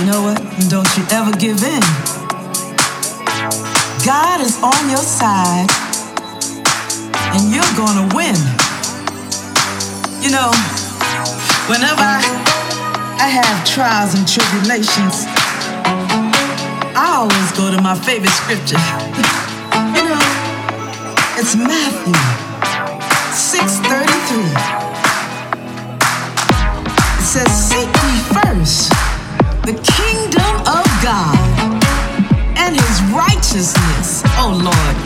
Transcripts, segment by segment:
You know what? Don't you ever give in. God is on your side, and you're gonna win. You know, whenever I have trials and tribulations, I always go to my favorite scripture. You know, it's Matthew 6:33. It says, "Seek ye first the kingdom of God and His righteousness." Oh Lord,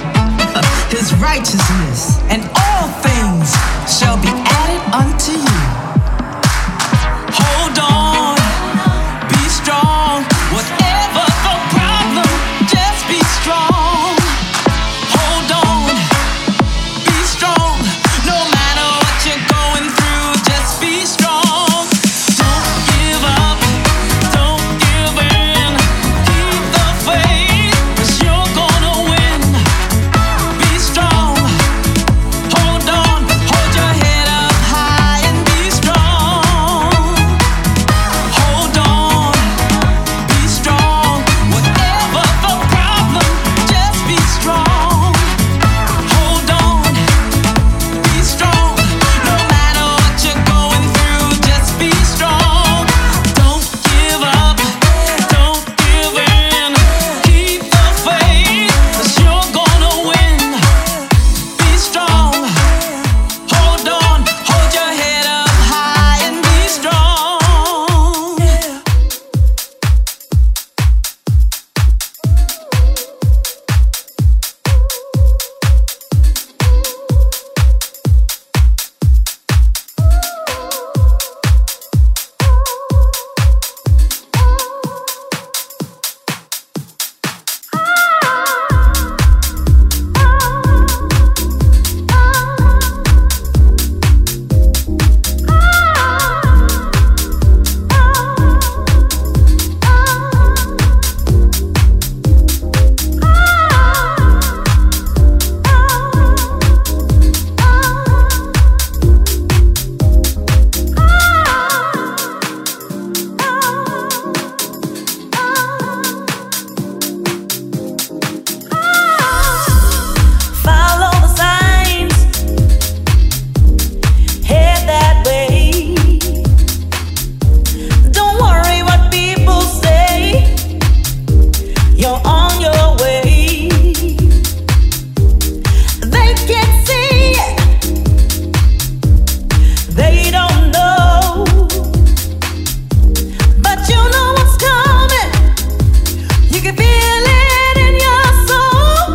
His righteousness, and all things shall be added unto you. Hold on, be strong, whatever the problem, just be strong. Hold on, be strong, no matter what you're going through, just be strong. Don't give in, keep the faith, 'cause you're gonna win. Be strong, hold on, hold your head up high and be strong. Hold on, be strong, whatever the problem, just be strong. Hold on, be strong, no matter what you're going through, just be strong. Don't give up, don't give in, keep the faith, 'cause you're gonna win. Be strong, hold on, hold your head up high and be strong. Follow the signs, head that way. Don't worry what people say, you're on your way. They can't see it, they don't know, but you know what's coming. You can feel it in your soul.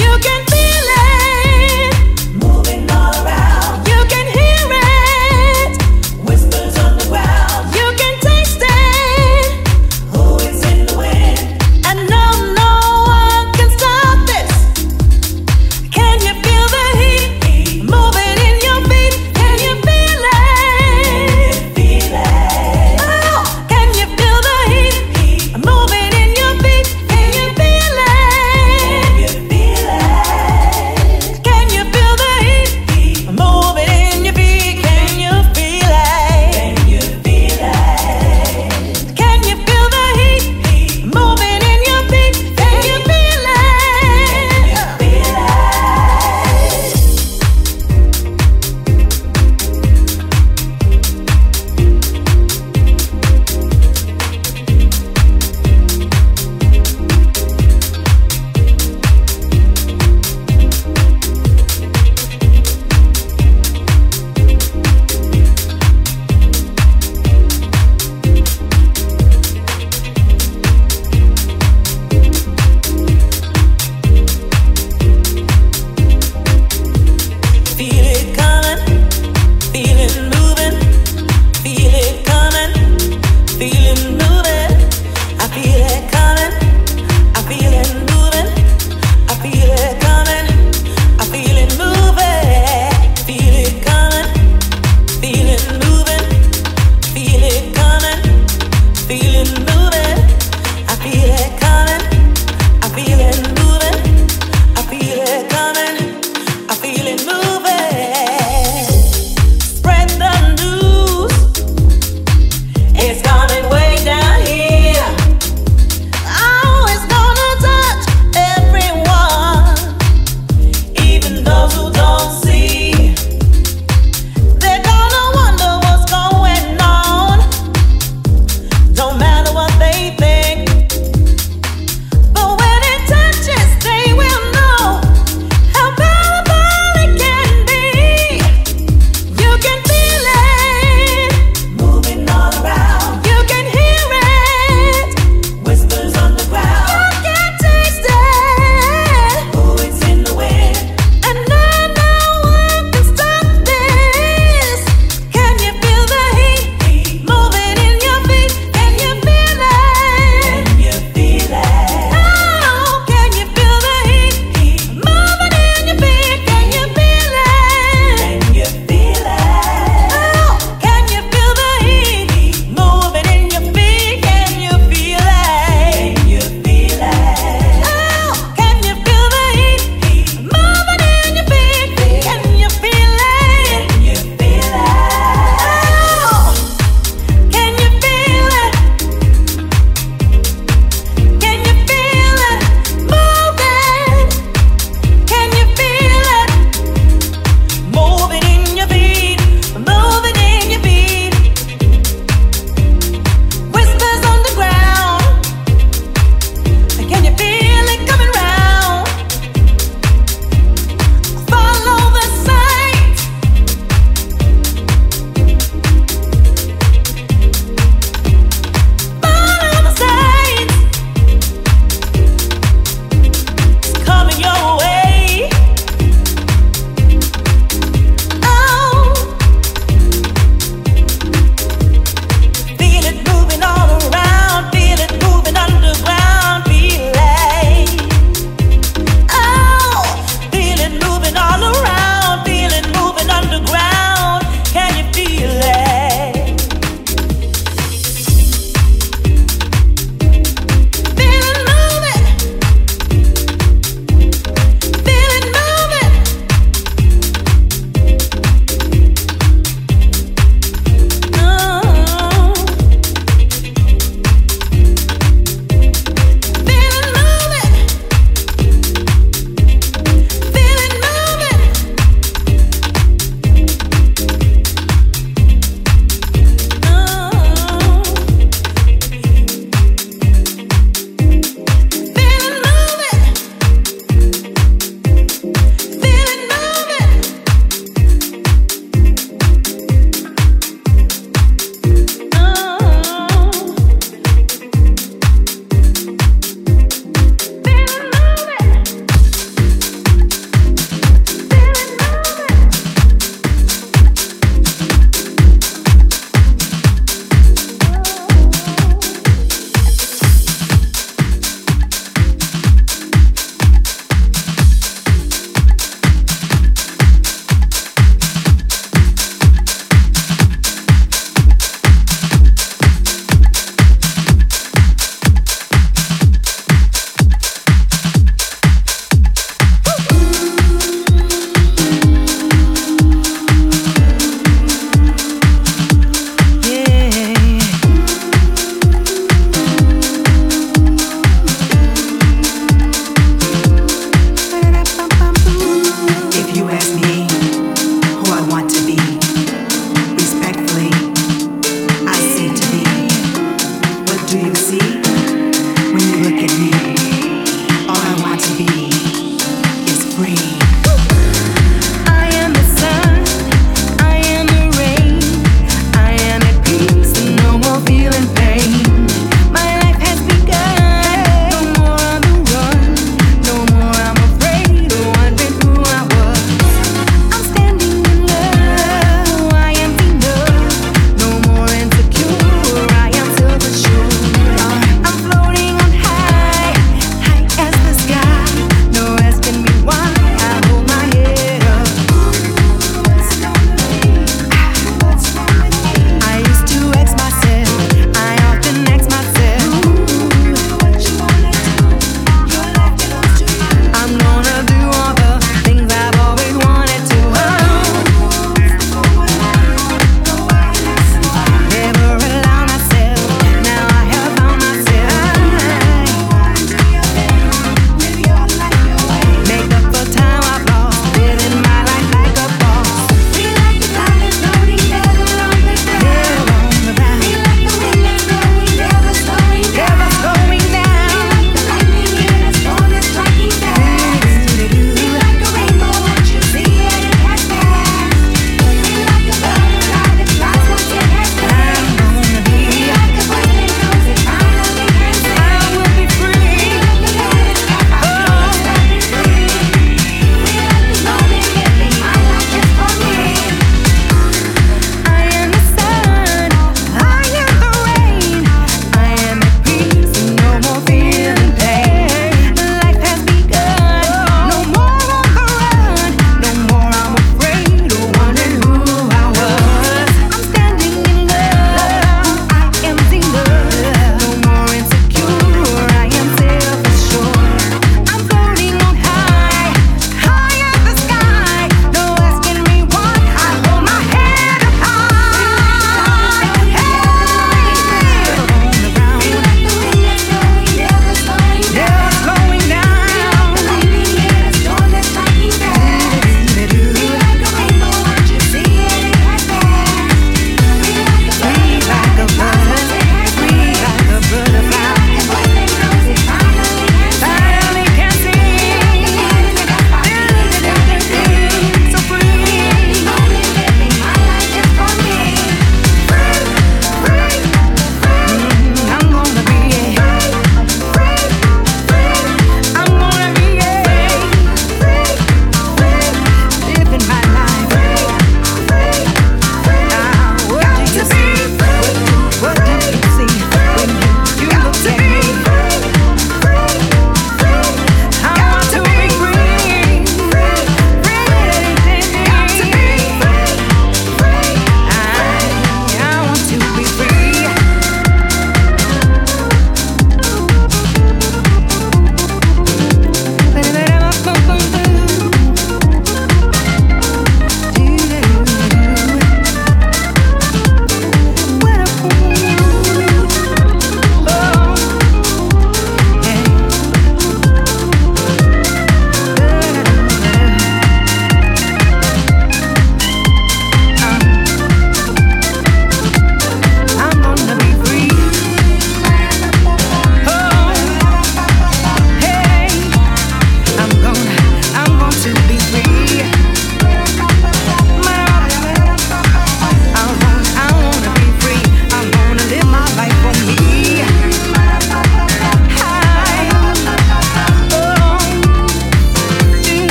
You can feel it, moving all around. You can hear it, whispers on the ground. you can taste it, Oh, it's in the wind. and no one can stop this. Can you feel the heat moving in your feet? Can you feel it? Oh, can you feel the heat moving in your feet? Can you feel it? Can you feel the heat moving in your feet? Can you feel it? Can you feel the heat moving in your feet? Can you feel it? Feel it coming, feel it moving, feel it coming, feel it moving. I feel it coming, I feel it moving, I feel it coming, I feel it moving. Feel it coming, feel it moving, feel it coming, feel it moving. I feel it coming, I feel it moving, I feel it coming, I feel it moving. Spread the news, it's coming way down. Do you see? When you look at me, all I want to be is free. I am the sun, I am the rain, I am at peace, no more feeling pain. My life has begun, no more on the run, no more I'm afraid of wondering who I was. I'm standing in love, I am enough, no more insecure, I am silver sure.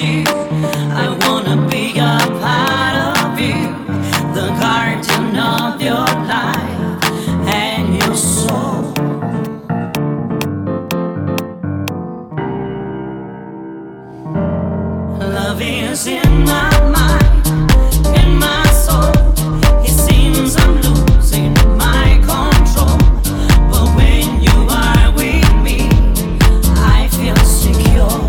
you. I wanna be a part of you, the guardian of your life and your soul. Love is in my mind, in my soul. It seems I'm losing my control, but when you are with me, I feel secure.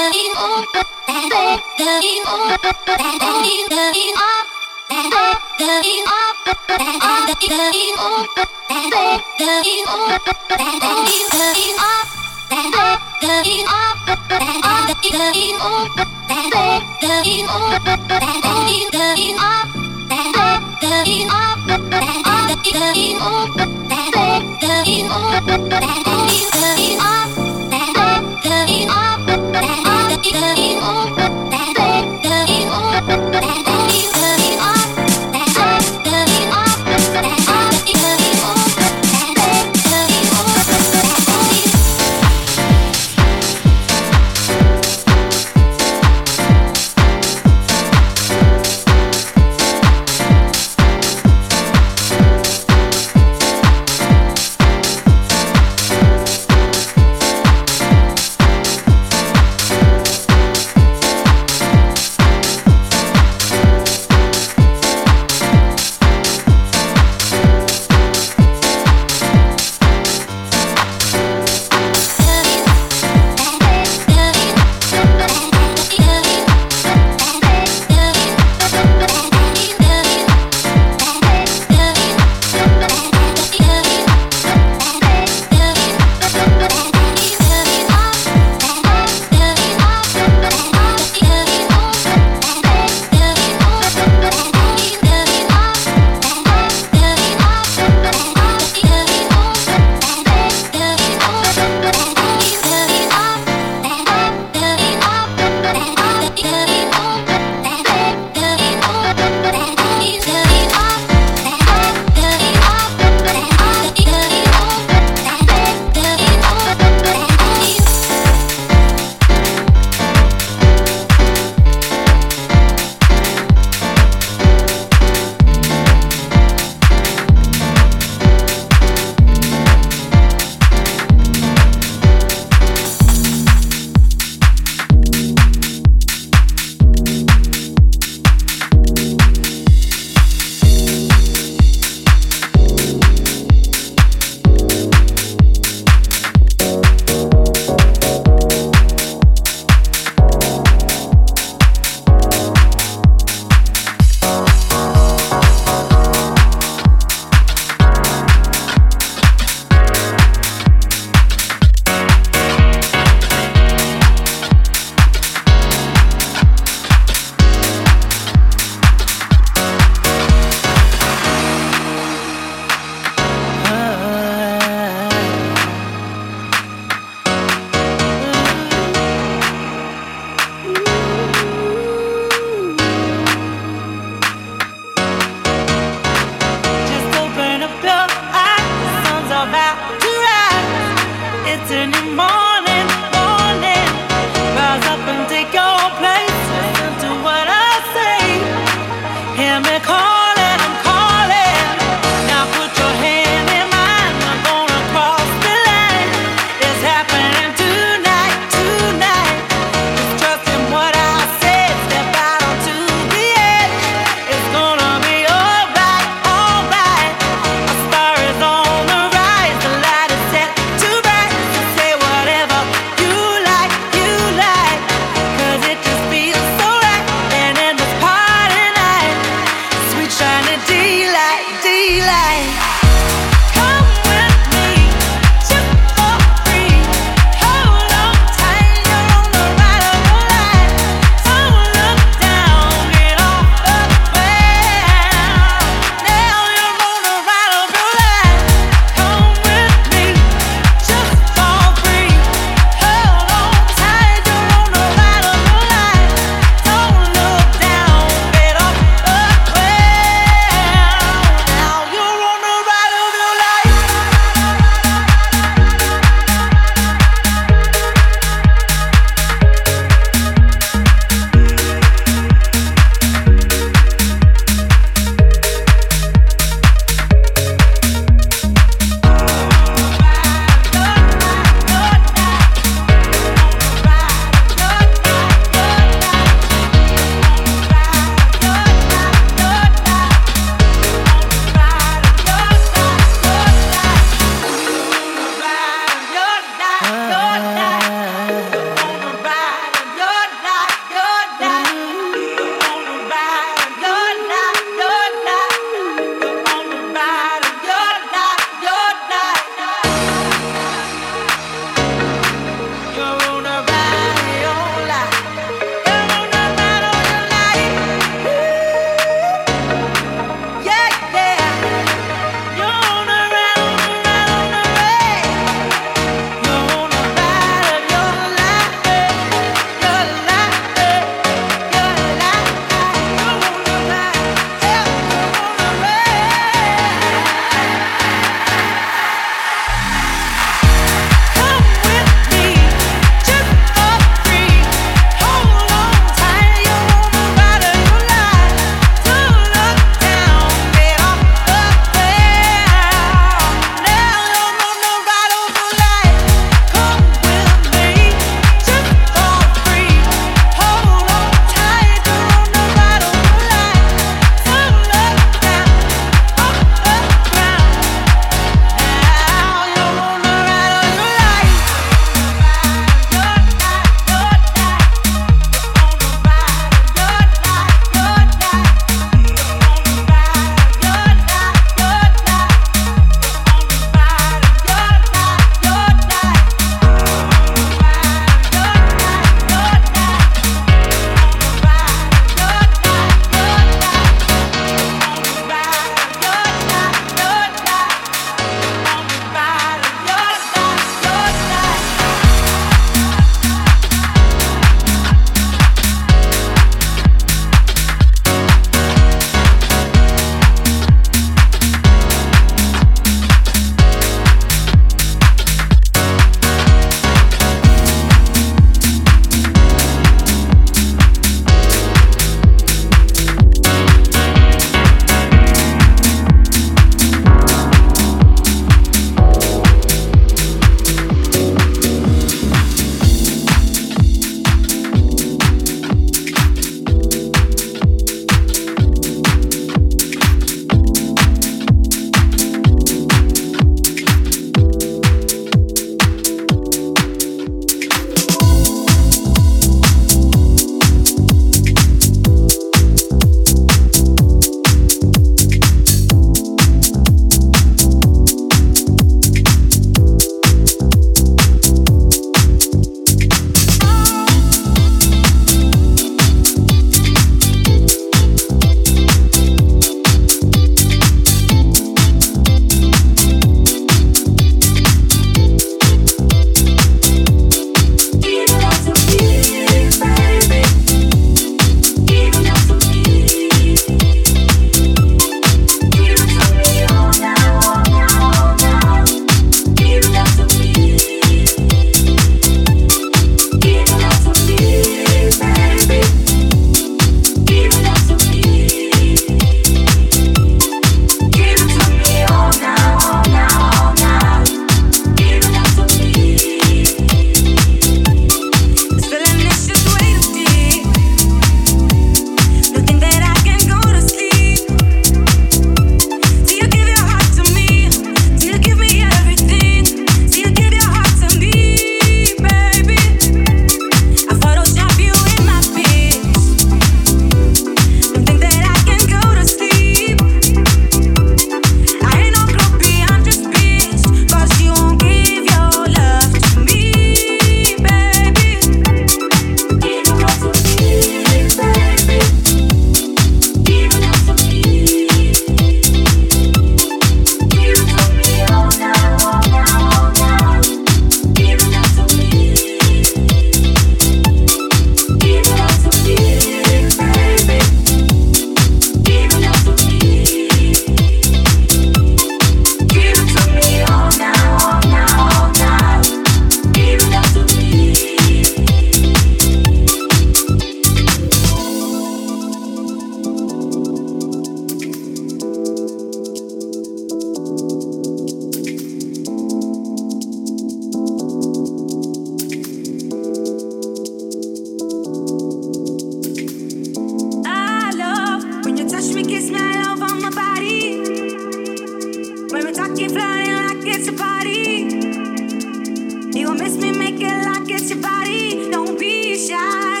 Don't miss me, make it like it's your body. Don't be shy,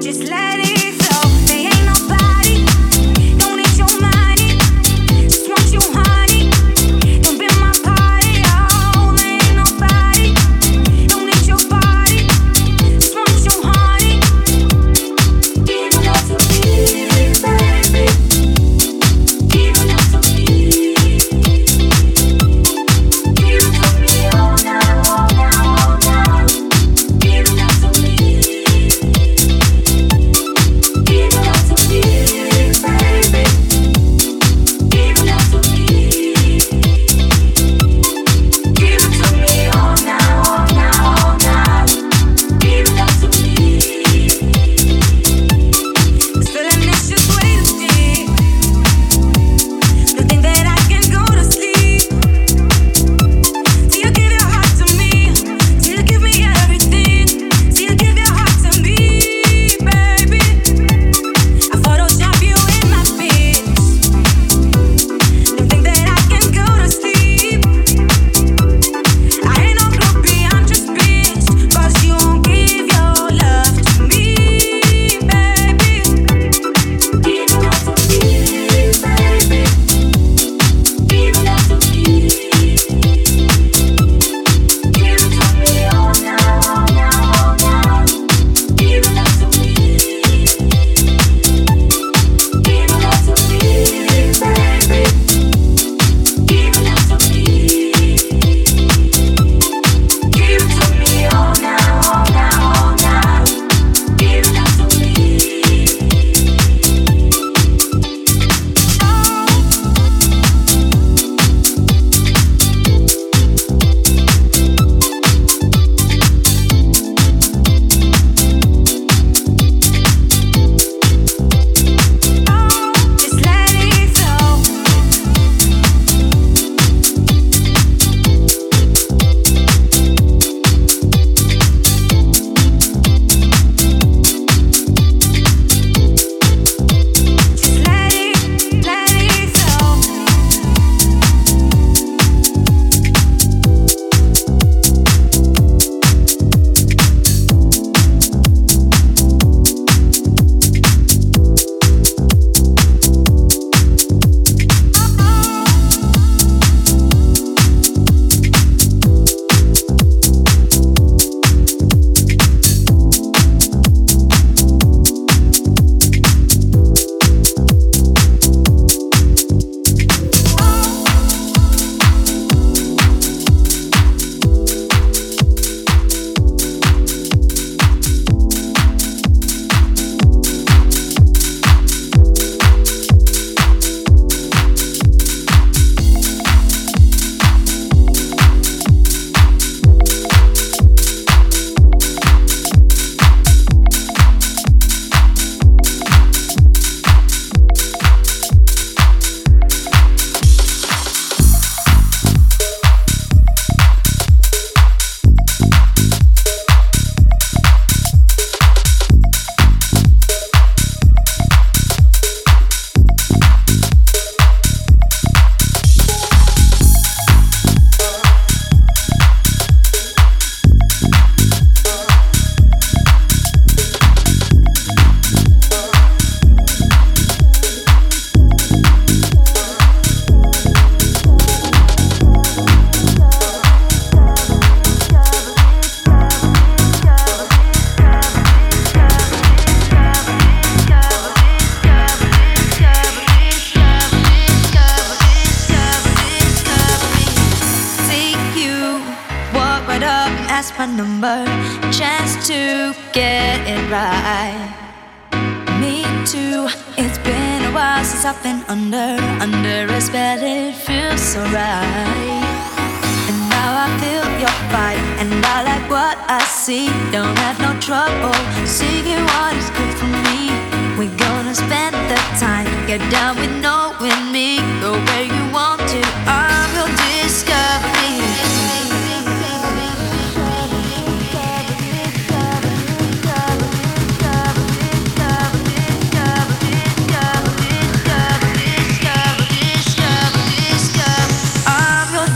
just let it.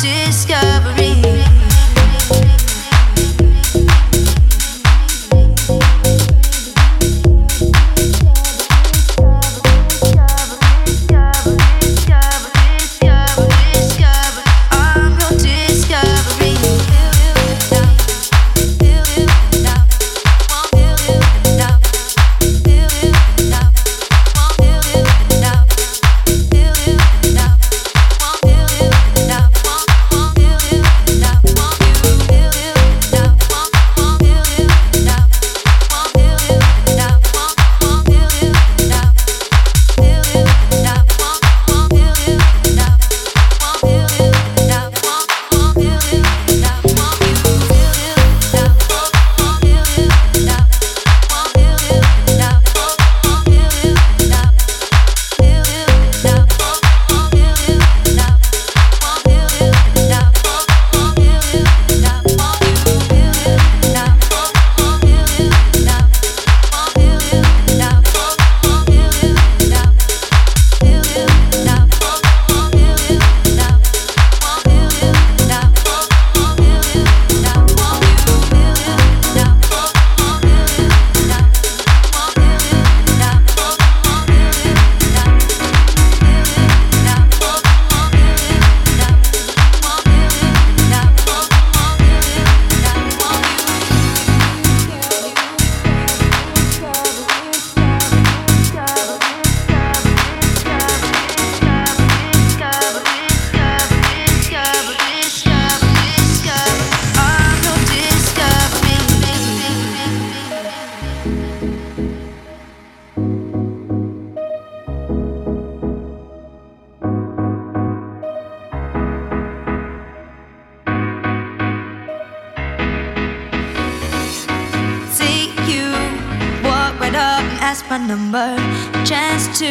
Discovery. that's my number, chance to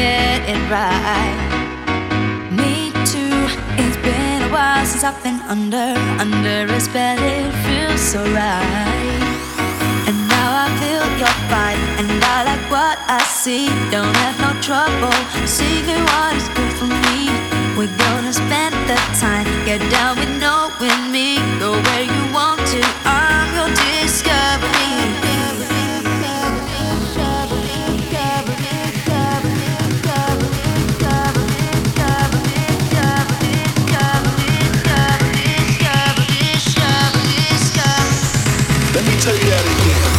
get it right. Me too, it's been a while since I've been under a spell, it feels so right. And now I feel your fight, and I like what I see. Don't have no trouble seeing what is good for me. We're gonna spend the time, get down with knowing me. Go where you want to, I'm your discovery. Tell you that again.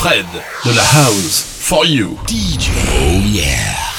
Fred de la House for You. DJ. Oh yeah.